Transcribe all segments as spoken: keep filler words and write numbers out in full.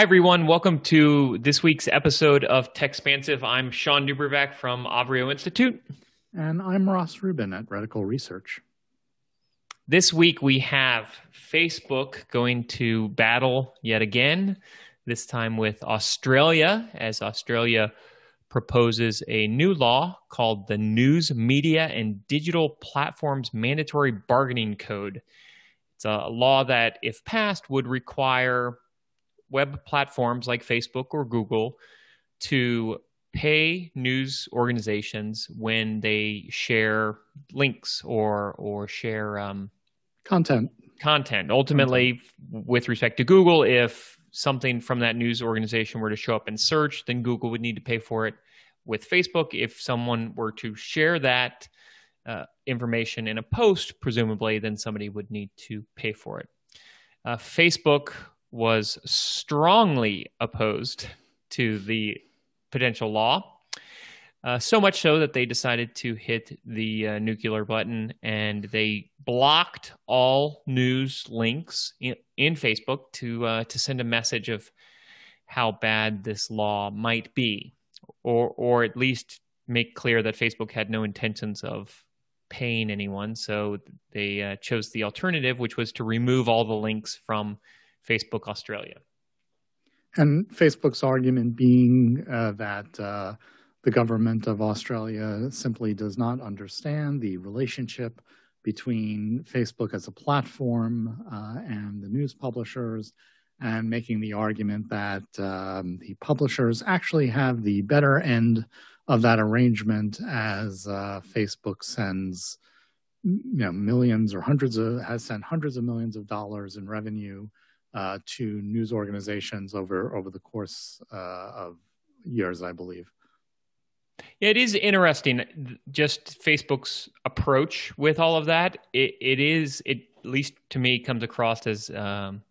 Hi, everyone. Welcome to this week's episode of Techspansive. I'm Sean Dubravac from Avrio Institute. And I'm Ross Rubin at Radical Research. This week, we have Facebook going to battle yet again, this time with Australia, as Australia proposes a new law called the News Media and Digital Platforms Mandatory Bargaining Code. It's a law that, if passed, would require web platforms like Facebook or Google to pay news organizations when they share links or or share um, content. Content. Ultimately, content. With respect to Google, if something from that news organization were to show up in search, then Google would need to pay for it. With Facebook, if someone were to share that uh, information in a post, presumably, then somebody would need to pay for it. Uh, Facebook was strongly opposed to the potential law, uh, so much so that they decided to hit the uh, nuclear button, and they blocked all news links in, in Facebook to uh, to send a message of how bad this law might be, or or at least make clear that Facebook had no intentions of paying anyone. So they uh, chose the alternative, which was to remove all the links from Facebook Australia. And Facebook's argument being uh, that uh, the government of Australia simply does not understand the relationship between Facebook as a platform uh, and the news publishers, and making the argument that um, the publishers actually have the better end of that arrangement, as uh, Facebook sends you know, millions or hundreds of, has sent hundreds of millions of dollars in revenue Uh, to news organizations over over the course uh, of years, I believe. Yeah, it is interesting, just Facebook's approach with all of that. It, it is, it, at least to me, comes across as um,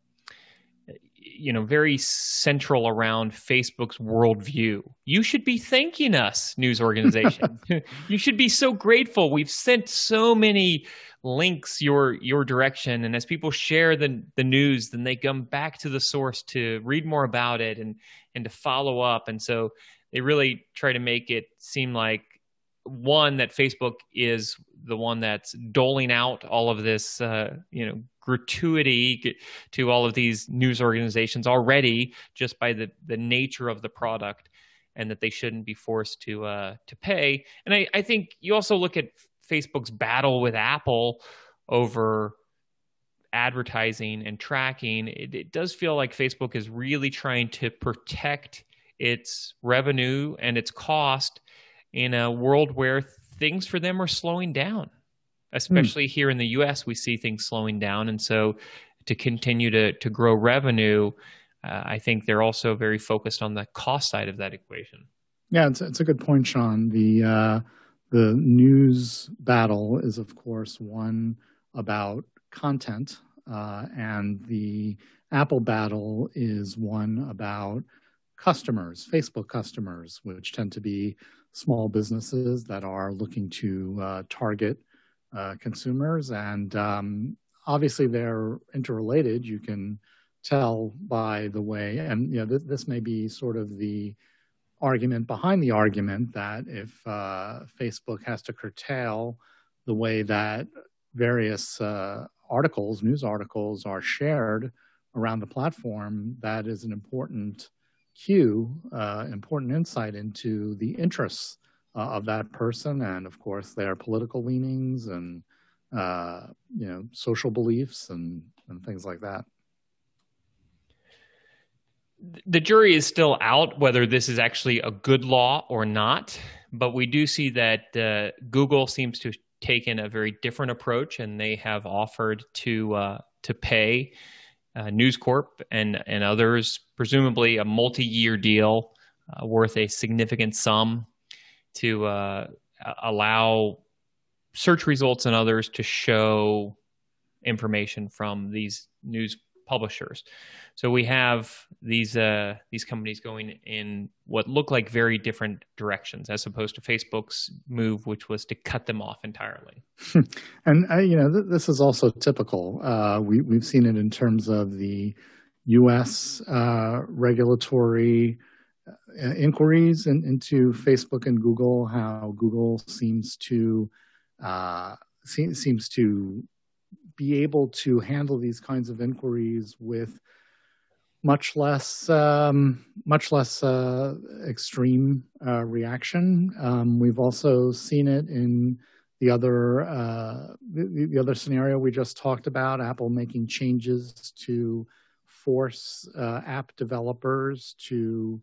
you know very central around Facebook's worldview. You should be thanking us, news organization. You should be so grateful. We've sent so many links your your direction, and as people share the the news, then they come back to the source to read more about it and and to follow up. And so they really try to make it seem like, one, that Facebook is the one that's doling out all of this uh you know gratuity to all of these news organizations already, just by the the nature of the product, and that they shouldn't be forced to uh to pay. And i i think you also look at Facebook's battle with Apple over advertising and tracking. It, it does feel like Facebook is really trying to protect its revenue and its cost in a world where things for them are slowing down. Especially mm. here in the U S, we see things slowing down. And so to continue to, to grow revenue, uh, I think they're also very focused on the cost side of that equation. Yeah, it's, it's a good point, Sean. The... Uh... The news battle is, of course, one about content, uh, and the Apple battle is one about customers, Facebook customers, which tend to be small businesses that are looking to uh, target uh, consumers. And um, obviously, they're interrelated. You can tell by the way, and you know, th- this may be sort of the argument behind the argument that if uh, Facebook has to curtail the way that various uh, articles, news articles, are shared around the platform, that is an important cue, uh, important insight into the interests uh, of that person, and of course their political leanings and uh, you know social beliefs and, and things like that. The jury is still out whether this is actually a good law or not, but we do see that uh, Google seems to have taken a very different approach, and they have offered to uh, to pay uh, News Corp and, and others, presumably a multi-year deal uh, worth a significant sum, to uh, allow search results and others to show information from these news publishers. So we have these uh, these companies going in what look like very different directions, as opposed to Facebook's move, which was to cut them off entirely. And uh, you know, th- this is also typical. Uh, we we've seen it in terms of the U S uh, regulatory uh, inquiries in, into Facebook and Google, how Google seems to uh, se seems to be able to handle these kinds of inquiries with much less um, much less uh, extreme uh, reaction. Um, we've also seen it in the other uh, the, the other scenario we just talked about, Apple making changes to force uh, app developers to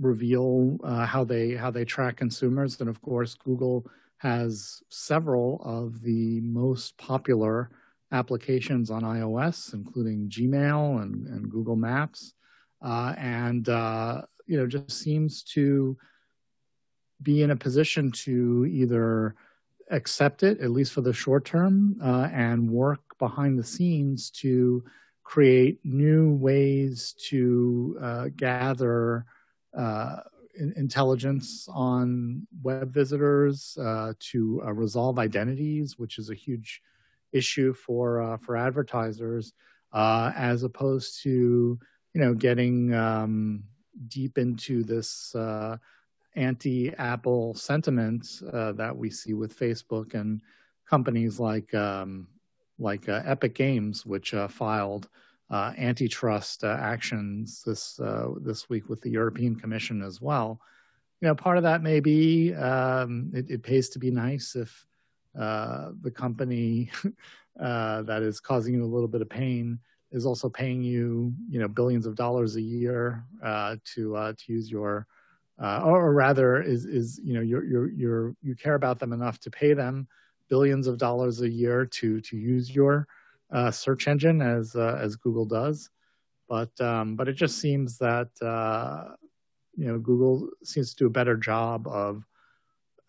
reveal uh, how they how they track consumers. And of course, Google has several of the most popular applications on iOS, including Gmail and, and Google Maps, uh, and uh, you know, just seems to be in a position to either accept it, at least for the short term, uh, and work behind the scenes to create new ways to uh, gather uh, intelligence on web visitors, uh, to uh, resolve identities, which is a huge issue for uh, for advertisers, uh, as opposed to, you know, getting um, deep into this uh, anti-Apple sentiment uh, that we see with Facebook and companies like um, like uh, Epic Games, which uh, filed uh, antitrust uh, actions this uh, this week with the European Commission as well. You know, part of that may be um, it, it pays to be nice if Uh, the company uh, that is causing you a little bit of pain is also paying you, you know, billions of dollars a year uh, to uh, to use your, uh, or rather, is is you know, you're you're you're you care about them enough to pay them billions of dollars a year to to use your uh, search engine as uh, as Google does, but um, but it just seems that uh, you know, Google seems to do a better job of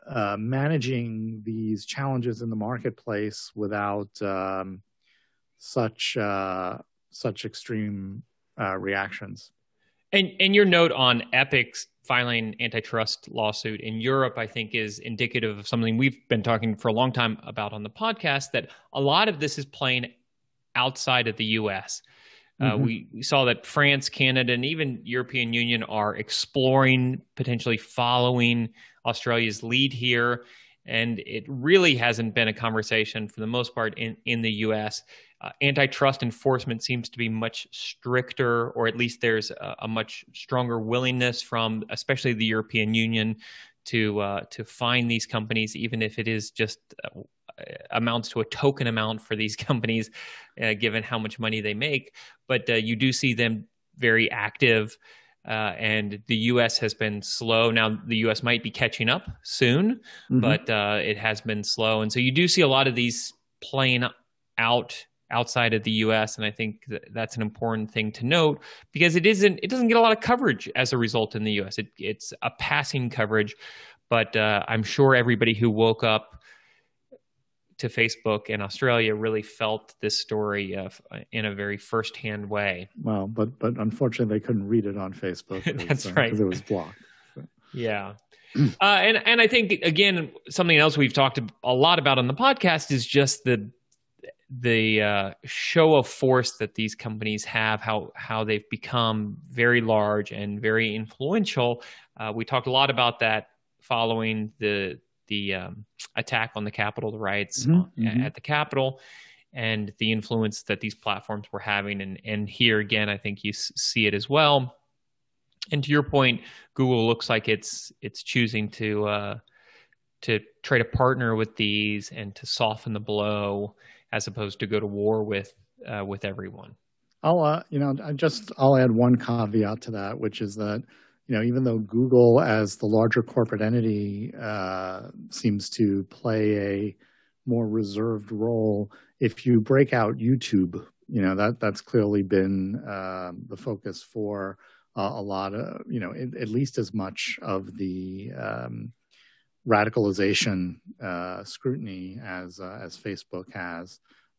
Uh, managing these challenges in the marketplace without um, such uh, such extreme uh, reactions. And and your note on Epic's filing antitrust lawsuit in Europe, I think, is indicative of something we've been talking for a long time about on the podcast, that a lot of this is playing outside of the U S Uh, mm-hmm. we, we saw that France, Canada, and even European Union are exploring, potentially following Australia's lead here. And it really hasn't been a conversation for the most part in, in the U S Uh, antitrust enforcement seems to be much stricter, or at least there's a, a much stronger willingness from especially the European Union to, uh, to fine these companies, even if it is just uh, amounts to a token amount for these companies, uh, given how much money they make. But uh, you do see them very active, uh, and the U S has been slow. Now, the U S might be catching up soon, mm-hmm. but uh, it has been slow. And so you do see a lot of these playing out outside of the U S, and I think th that's an important thing to note, because it isn't, it doesn't get a lot of coverage as a result in the U S. It, it's a passing coverage, but uh, I'm sure everybody who woke up to Facebook in Australia really felt this story uh, in a very firsthand way. Well, but but unfortunately, they couldn't read it on Facebook. That's was, right, because uh, it was blocked. So. Yeah, uh, and and I think again something else we've talked a lot about on the podcast is just the the uh, show of force that these companies have, how how they've become very large and very influential. Uh, we talked a lot about that following the. the um, attack on the Capitol, the riots mm-hmm, mm-hmm. at the Capitol, and the influence that these platforms were having. And, and here again, I think you s see it as well. And to your point, Google looks like it's it's choosing to uh, to try to partner with these and to soften the blow, as opposed to go to war with uh, with everyone. I'll uh, you know I just I'll add one caveat to that, which is that, you know, even though Google, as the larger corporate entity, uh, seems to play a more reserved role, if you break out YouTube, you know, that that's clearly been uh, the focus for uh, a lot of, you know, it, at least as much of the um, radicalization uh, scrutiny as uh, as Facebook has,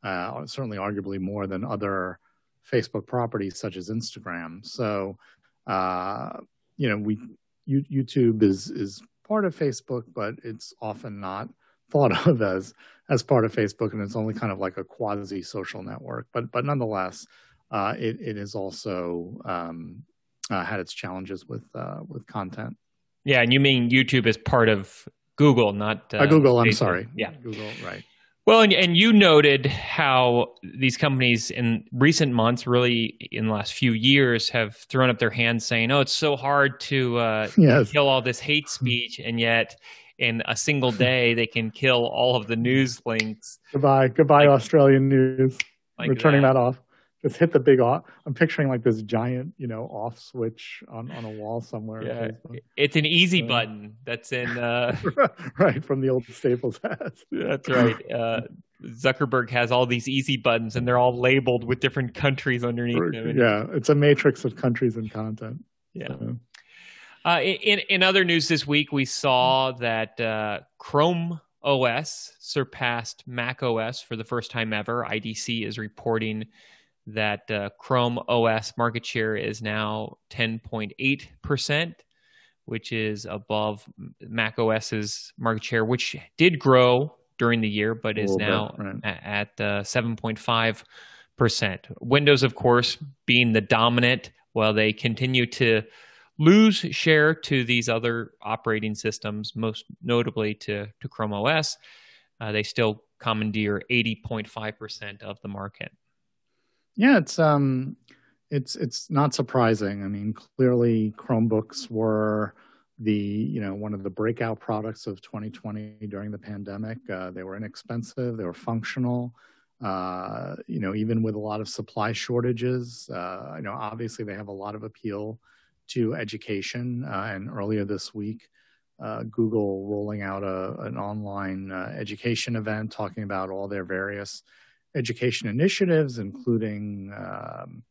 uh, certainly arguably more than other Facebook properties such as Instagram. So, uh, you know, we YouTube is is part of Facebook, but it's often not thought of as as part of Facebook, and it's only kind of like a quasi social network. But but nonetheless, uh, it, it has also um, uh, had its challenges with uh, with content. Yeah, and you mean YouTube is part of Google, not uh, uh, Google. I'm Facebook. sorry. Yeah, Google. Right. Well, and, and you noted how these companies in recent months, really in the last few years, have thrown up their hands saying, oh, it's so hard to uh, yes. kill all this hate speech. And yet in a single day, they can kill all of the news links. Goodbye. Goodbye, like, Australian news. Like We're that. turning that off. Just hit the big off. I'm picturing like this giant, you know, off switch on, on a wall somewhere. Yeah. It's an easy um, button that's in. Uh, right. From the old Staples ads. That's right. Uh, Zuckerberg has all these easy buttons and they're all labeled with different countries underneath or, them. Yeah. It's a matrix of countries and content. Yeah. So. Uh, in, in other news this week, we saw that uh, Chrome O S surpassed Mac O S for the first time ever. I D C is reporting that uh, Chrome O S market share is now ten point eight percent, which is above Mac O S's market share, which did grow during the year, but is now bit, right. at uh, seven point five percent. Windows, of course, being the dominant, while they continue to lose share to these other operating systems, most notably to, to Chrome O S. Uh, they still commandeer eighty point five percent of the market. Yeah, it's um, it's it's not surprising. I mean, clearly Chromebooks were the you know one of the breakout products of twenty twenty during the pandemic. Uh, they were inexpensive, they were functional. Uh, you know, even with a lot of supply shortages, uh, you know, obviously they have a lot of appeal to education. Uh, and earlier this week, uh, Google rolling out a an online uh, education event talking about all their various education initiatives, including um,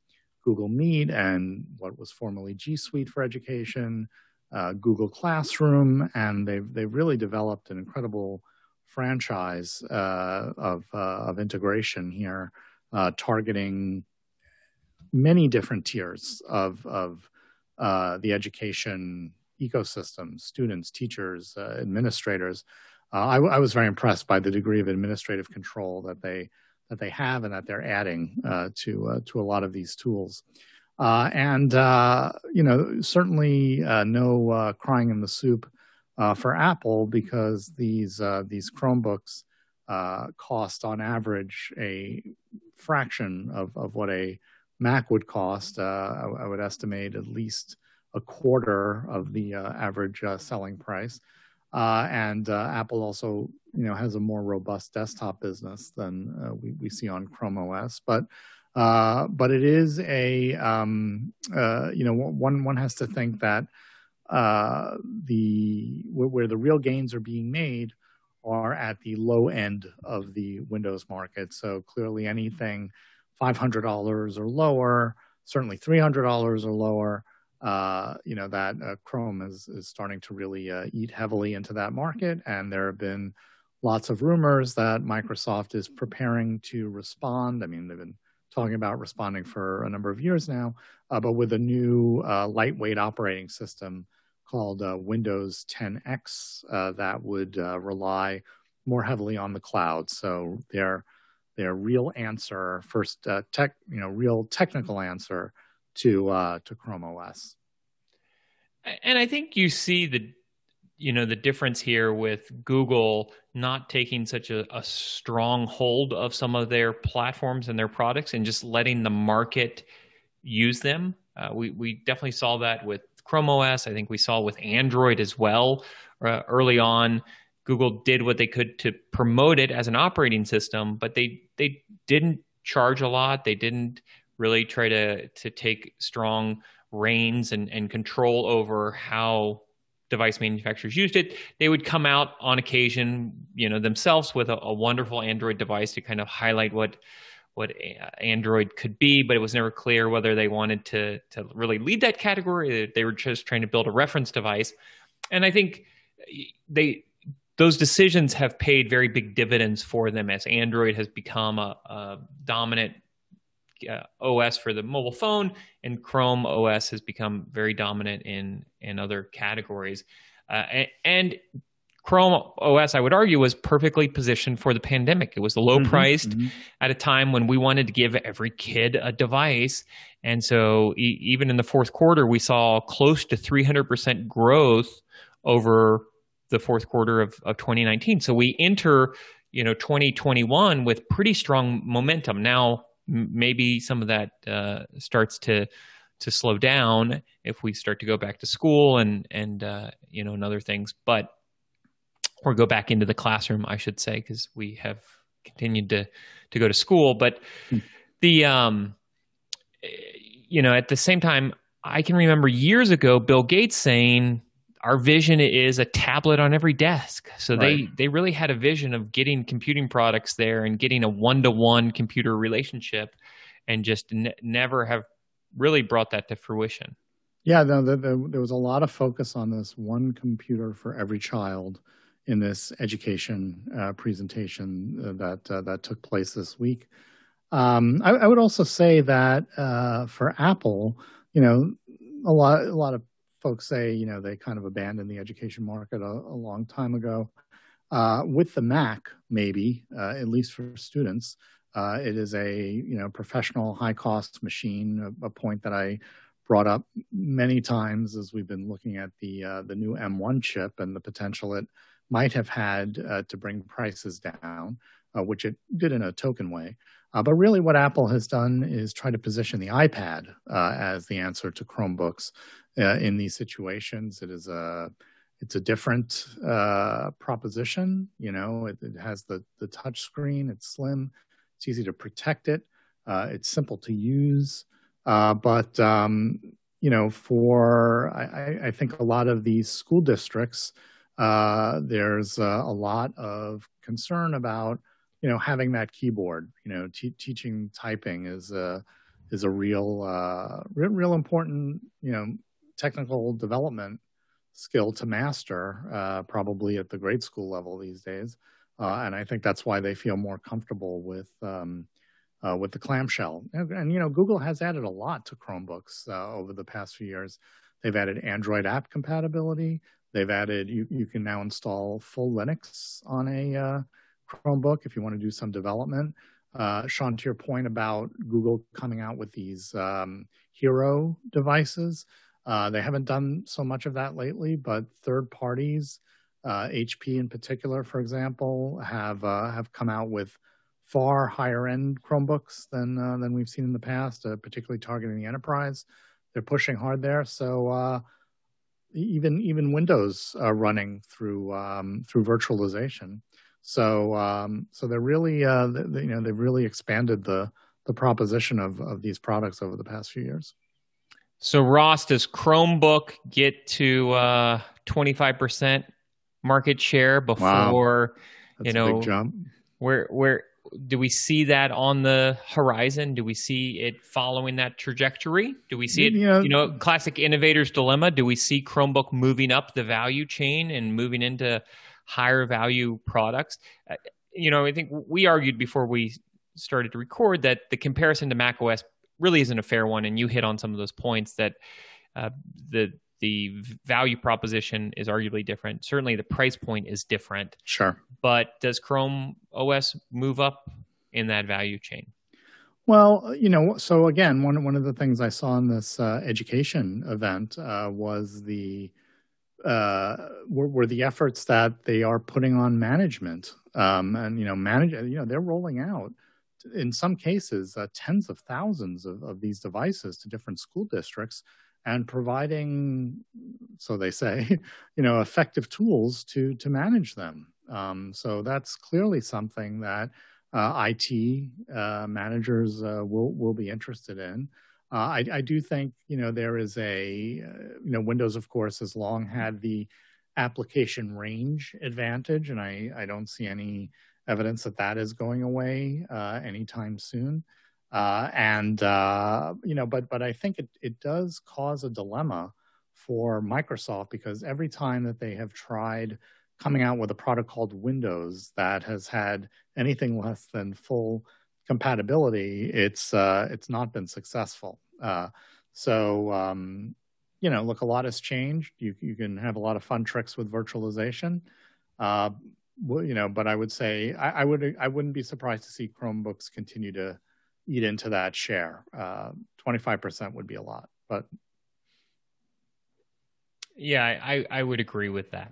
Google Meet and what was formerly G Suite for Education, uh, Google Classroom, and they've, they've really developed an incredible franchise uh, of, uh, of integration here, uh, targeting many different tiers of, of uh, the education ecosystem, students, teachers, uh, administrators. Uh, I, I was very impressed by the degree of administrative control that they that they have and that they're adding uh, to uh, to a lot of these tools. Uh, and, uh, you know, certainly uh, no uh, crying in the soup uh, for Apple, because these, uh, these Chromebooks uh, cost on average a fraction of, of what a Mac would cost. Uh, I, I would estimate at least a quarter of the uh, average uh, selling price. Uh, and uh, Apple also, you know, has a more robust desktop business than uh, we, we see on Chrome O S. But uh, but it is a, um, uh, you know, one one has to think that uh, the where the real gains are being made are at the low end of the Windows market. So clearly anything five hundred dollars or lower, certainly three hundred dollars or lower, Uh, you know, that uh, Chrome is, is starting to really uh, eat heavily into that market. And there have been lots of rumors that Microsoft is preparing to respond. I mean, they've been talking about responding for a number of years now, uh, but with a new uh, lightweight operating system called uh, Windows ten X uh, that would uh, rely more heavily on the cloud. So their, their real answer, first uh, tech, you know, real technical answer to uh, to Chrome O S. And I think you see the, you know, the difference here with Google not taking such a, a strong hold of some of their platforms and their products and just letting the market use them. Uh, we we definitely saw that with Chrome O S. I think we saw with Android as well. Uh, early on, Google did what they could to promote it as an operating system, but they they didn't charge a lot. They didn't really try to to take strong reins and, and control over how device manufacturers used it. They would come out on occasion, you know, themselves with a, a wonderful Android device to kind of highlight what what Android could be, but it was never clear whether they wanted to to really lead that category. They were just trying to build a reference device. And I think they those decisions have paid very big dividends for them as Android has become a, a dominant Uh, O S for the mobile phone, and Chrome O S has become very dominant in in other categories. Uh, and, and Chrome O S, I would argue, was perfectly positioned for the pandemic. It was low priced mm-hmm, mm-hmm. at a time when we wanted to give every kid a device. And so e- even in the fourth quarter, we saw close to three hundred percent growth over the fourth quarter of, of twenty nineteen. So we enter, you know, twenty twenty-one with pretty strong momentum. Now, m- maybe some of that uh, starts to to slow down if we start to go back to school and, and uh, you know, and other things. But or go back into the classroom, I should say, because we have continued to, to go to school. But hmm. the, um, you know, at the same time, I can remember years ago, Bill Gates saying, our vision is a tablet on every desk. So right. they, they really had a vision of getting computing products there and getting a one-to-one computer relationship, and just ne- never have really brought that to fruition. Yeah, no, the, the, there was a lot of focus on this one computer for every child in this education uh, presentation uh, that uh, that took place this week. Um, I, I would also say that uh, for Apple, you know, a lot a lot of folks say, you know, they kind of abandoned the education market a, a long time ago. Uh, with the Mac, maybe, uh, at least for students, uh, it is a, you know, professional high-cost machine, a, a point that I brought up many times as we've been looking at the uh, the new M one chip and the potential it might have had uh, to bring prices down, uh, which it did in a token way. Uh, but really what Apple has done is try to position the iPad uh, as the answer to Chromebooks uh, in these situations. It is a, it's a different uh, proposition. You know, it, it has the, the touch screen, it's slim, it's easy to protect it, uh, it's simple to use. Uh, but, um, you know, for, I, I think a lot of these school districts, Uh, there's uh, a lot of concern about, you know, having that keyboard. You know, te- teaching typing is a is a real, uh, re- real important, you know, technical development skill to master, uh, probably at the grade school level these days. Uh, and I think that's why they feel more comfortable with um, uh, with the clamshell. And, and you know, Google has added a lot to Chromebooks uh, over the past few years. They've added Android app compatibility. They've added, you, you can now install full Linux on a uh, Chromebook if you want to do some development. Uh, Sean, to your point about Google coming out with these um, hero devices, uh, they haven't done so much of that lately, but third parties, uh, H P in particular, for example, have uh, have come out with far higher end Chromebooks than, uh, than we've seen in the past, uh, particularly targeting the enterprise. They're pushing hard there, so... Uh, Even even Windows uh, running through um, through virtualization, so um, so they're really uh, they, you know they've really expanded the the proposition of of these products over the past few years. So Ross, does Chromebook get to uh, twenty-five percent market share before? Wow. That's, you know, a big jump. Where where do we see that on the horizon? Do we see it following that trajectory? Do we see it, yeah. you know, classic innovator's dilemma? Do we see Chromebook moving up the value chain and moving into higher value products? Uh, you know, I think we argued before we started to record that the comparison to Mac O S really isn't a fair one. And you hit on some of those points that uh, the the value proposition is arguably different. Certainly the price point is different. Sure. But does Chrome O S move up in that value chain? Well, you know, so again, one one of the things I saw in this uh, education event uh, was the uh, were, were the efforts that they are putting on management, um, and you know, manage. You know, they're rolling out in some cases uh, tens of thousands of, of these devices to different school districts, and providing, so they say, you know, effective tools to to manage them. Um, so that's clearly something that uh, I T uh, managers uh, will will be interested in. Uh, I, I do think, you know, there is a, uh, you know, Windows, of course, has long had the application range advantage, and I, I don't see any evidence that that is going away uh, anytime soon. Uh, and, uh, you know, but but I think it, it does cause a dilemma for Microsoft, because every time that they have tried coming out with a product called Windows that has had anything less than full compatibility, it's uh, it's not been successful. Uh, so, um, you know, look, a lot has changed. You you can have a lot of fun tricks with virtualization, Uh, well, you know, but I would say I, I would I wouldn't be surprised to see Chromebooks continue to eat into that share. Uh, twenty-five percent would be a lot, but yeah, I I would agree with that.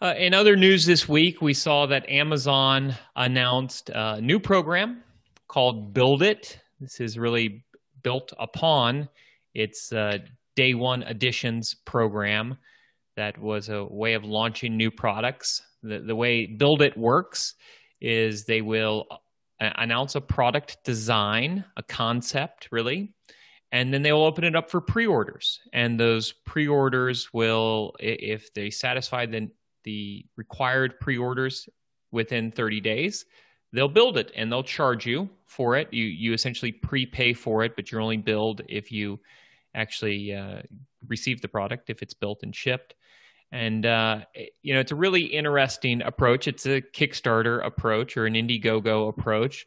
Uh, in other news this week, we saw that Amazon announced a new program called Build It. This is really built upon its uh, Day One Editions program. That was a way of launching new products. The, the way Build It works is they will announce a product design, a concept, really, and then they will open it up for pre-orders. And those pre-orders will, if they satisfy the, the required pre-orders within thirty days, they'll build it and they'll charge you for it. You, you essentially prepay for it, but you're only billed if you actually uh, receive the product, if it's built and shipped. And, uh, you know, it's a really interesting approach. It's a Kickstarter approach or an Indiegogo approach.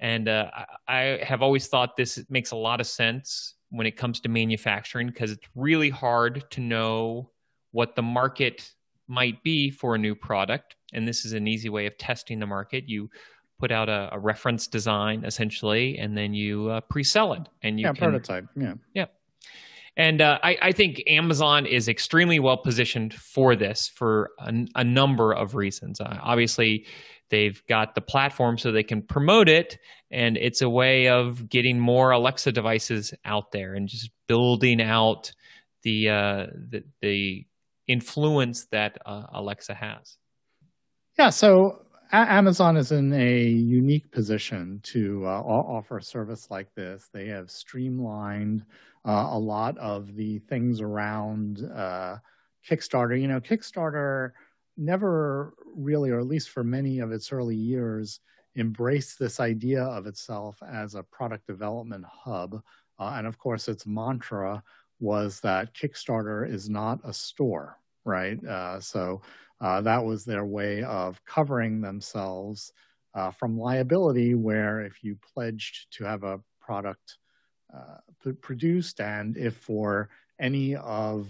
And uh, I have always thought this makes a lot of sense when it comes to manufacturing, because it's really hard to know what the market might be for a new product. And this is an easy way of testing the market. You put out a, a reference design, essentially, and then you uh, pre-sell it. And you yeah, can, prototype, yeah. Yeah. And uh, I, I think Amazon is extremely well positioned for this for a, a number of reasons. Uh, obviously, they've got the platform so they can promote it, and it's a way of getting more Alexa devices out there and just building out the uh, the, the influence that uh, Alexa has. Yeah, so a Amazon is in a unique position to uh, offer a service like this. They have streamlined Uh, a lot of the things around uh, Kickstarter. You know, Kickstarter never really, or at least for many of its early years, embraced this idea of itself as a product development hub. Uh, and of course, its mantra was that Kickstarter is not a store, right? Uh, so uh, that was their way of covering themselves uh, from liability, where if you pledged to have a product Uh, produced, and if for any of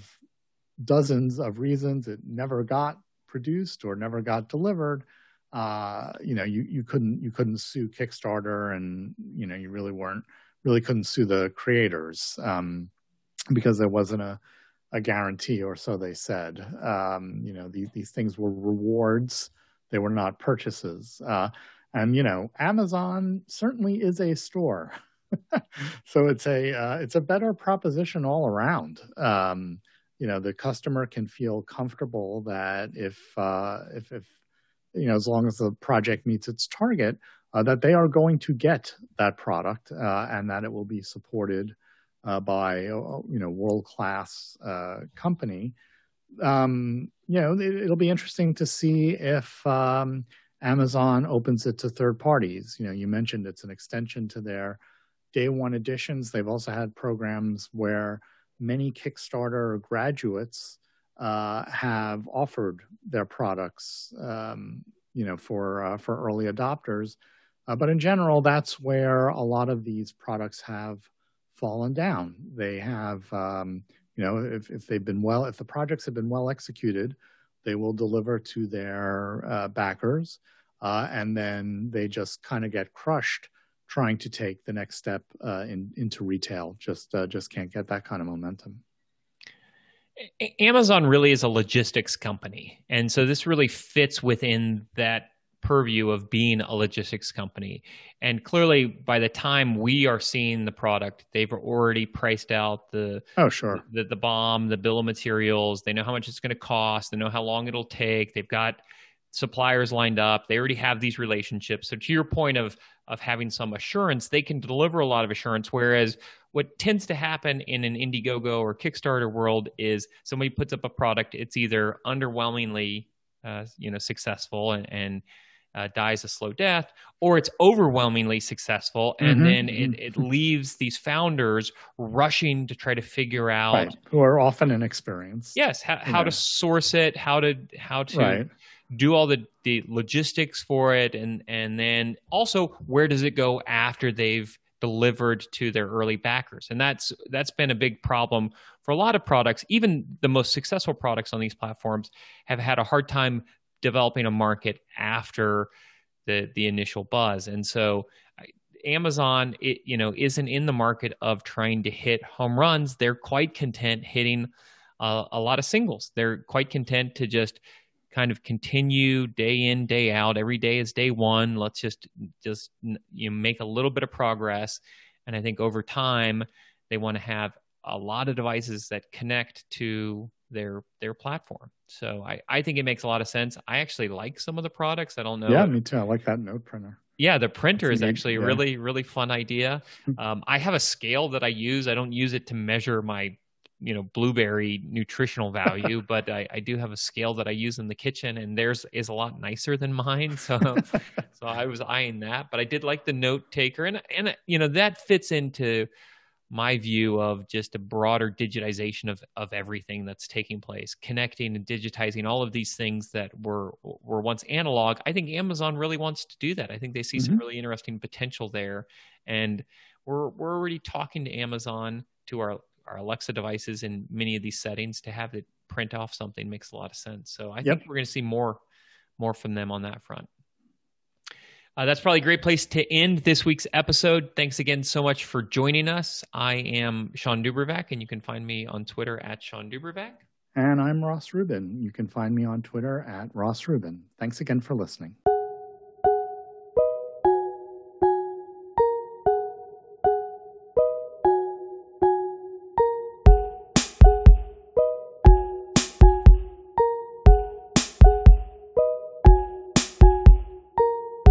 dozens of reasons it never got produced or never got delivered, uh, you know, you, you couldn't you couldn't sue Kickstarter, and you know you really weren't really couldn't sue the creators um, because there wasn't a a guarantee, or so they said. Um, you know, these these things were rewards; they were not purchases. Uh, and you know, Amazon certainly is a store. So it's a uh, it's a better proposition all around. Um, you know, the customer can feel comfortable that if uh, if if you know, as long as the project meets its target, uh, that they are going to get that product uh, and that it will be supported uh, by you know world-class uh, company. Um, you know, it, it'll be interesting to see if um, Amazon opens it to third parties. You know, you mentioned it's an extension to their Day One Editions. They've also had programs where many Kickstarter graduates uh, have offered their products, um, you know, for uh, for early adopters. Uh, but in general, that's where a lot of these products have fallen down. They have, um, you know, if if they've been well, if the projects have been well executed, they will deliver to their uh, backers, uh, and then they just kind of get crushed trying to take the next step uh, in, into retail. Just uh, just can't get that kind of momentum. Amazon really is a logistics company. And so this really fits within that purview of being a logistics company. And clearly, by the time we are seeing the product, they've already priced out the, oh, sure. the, the bomb, the bill of materials. They know how much it's going to cost. They know how long it'll take. They've got suppliers lined up. They already have these relationships. So to your point of of having some assurance, they can deliver a lot of assurance. Whereas what tends to happen in an Indiegogo or Kickstarter world is somebody puts up a product, it's either underwhelmingly uh, you know, successful and, and uh, dies a slow death, or it's overwhelmingly successful. And mm-hmm. then it, it leaves these founders rushing to try to figure out. Right. Who are often inexperienced. Yes. How, how to source it, how to, how to, right. do all the, the logistics for it, and, and then also where does it go after they've delivered to their early backers. And that's that's been a big problem for a lot of products. Even the most successful products on these platforms have had a hard time developing a market after the the initial buzz. And so Amazon, it, you know, isn't in the market of trying to hit home runs. They're quite content hitting uh, a lot of singles. They're quite content to just kind of continue day in, day out. Every day is day one. Let's just just you know, make a little bit of progress. And I think over time, they want to have a lot of devices that connect to their their platform. So I, I think it makes a lot of sense. I actually like some of the products. I don't know. Yeah, me too. I like that note printer. Yeah, the printer is actually a really, really fun idea. Um, I have a scale that I use. I don't use it to measure my, you know, blueberry nutritional value, but I, I do have a scale that I use in the kitchen, and theirs is a lot nicer than mine. So, so I was eyeing that, but I did like the note taker, and and you know that fits into my view of just a broader digitization of of everything that's taking place, connecting and digitizing all of these things that were were once analog. I think Amazon really wants to do that. I think they see mm-hmm. some really interesting potential there, and we're we're already talking to Amazon, to our our Alexa devices in many of these settings, to have it print off something makes a lot of sense. So I yep. think we're going to see more more from them on that front. Uh, that's probably a great place to end this week's episode. Thanks again so much for joining us. I am Sean Dubravac, and you can find me on Twitter at Sean Dubravac. And I'm Ross Rubin. You can find me on Twitter at Ross Rubin. Thanks again for listening.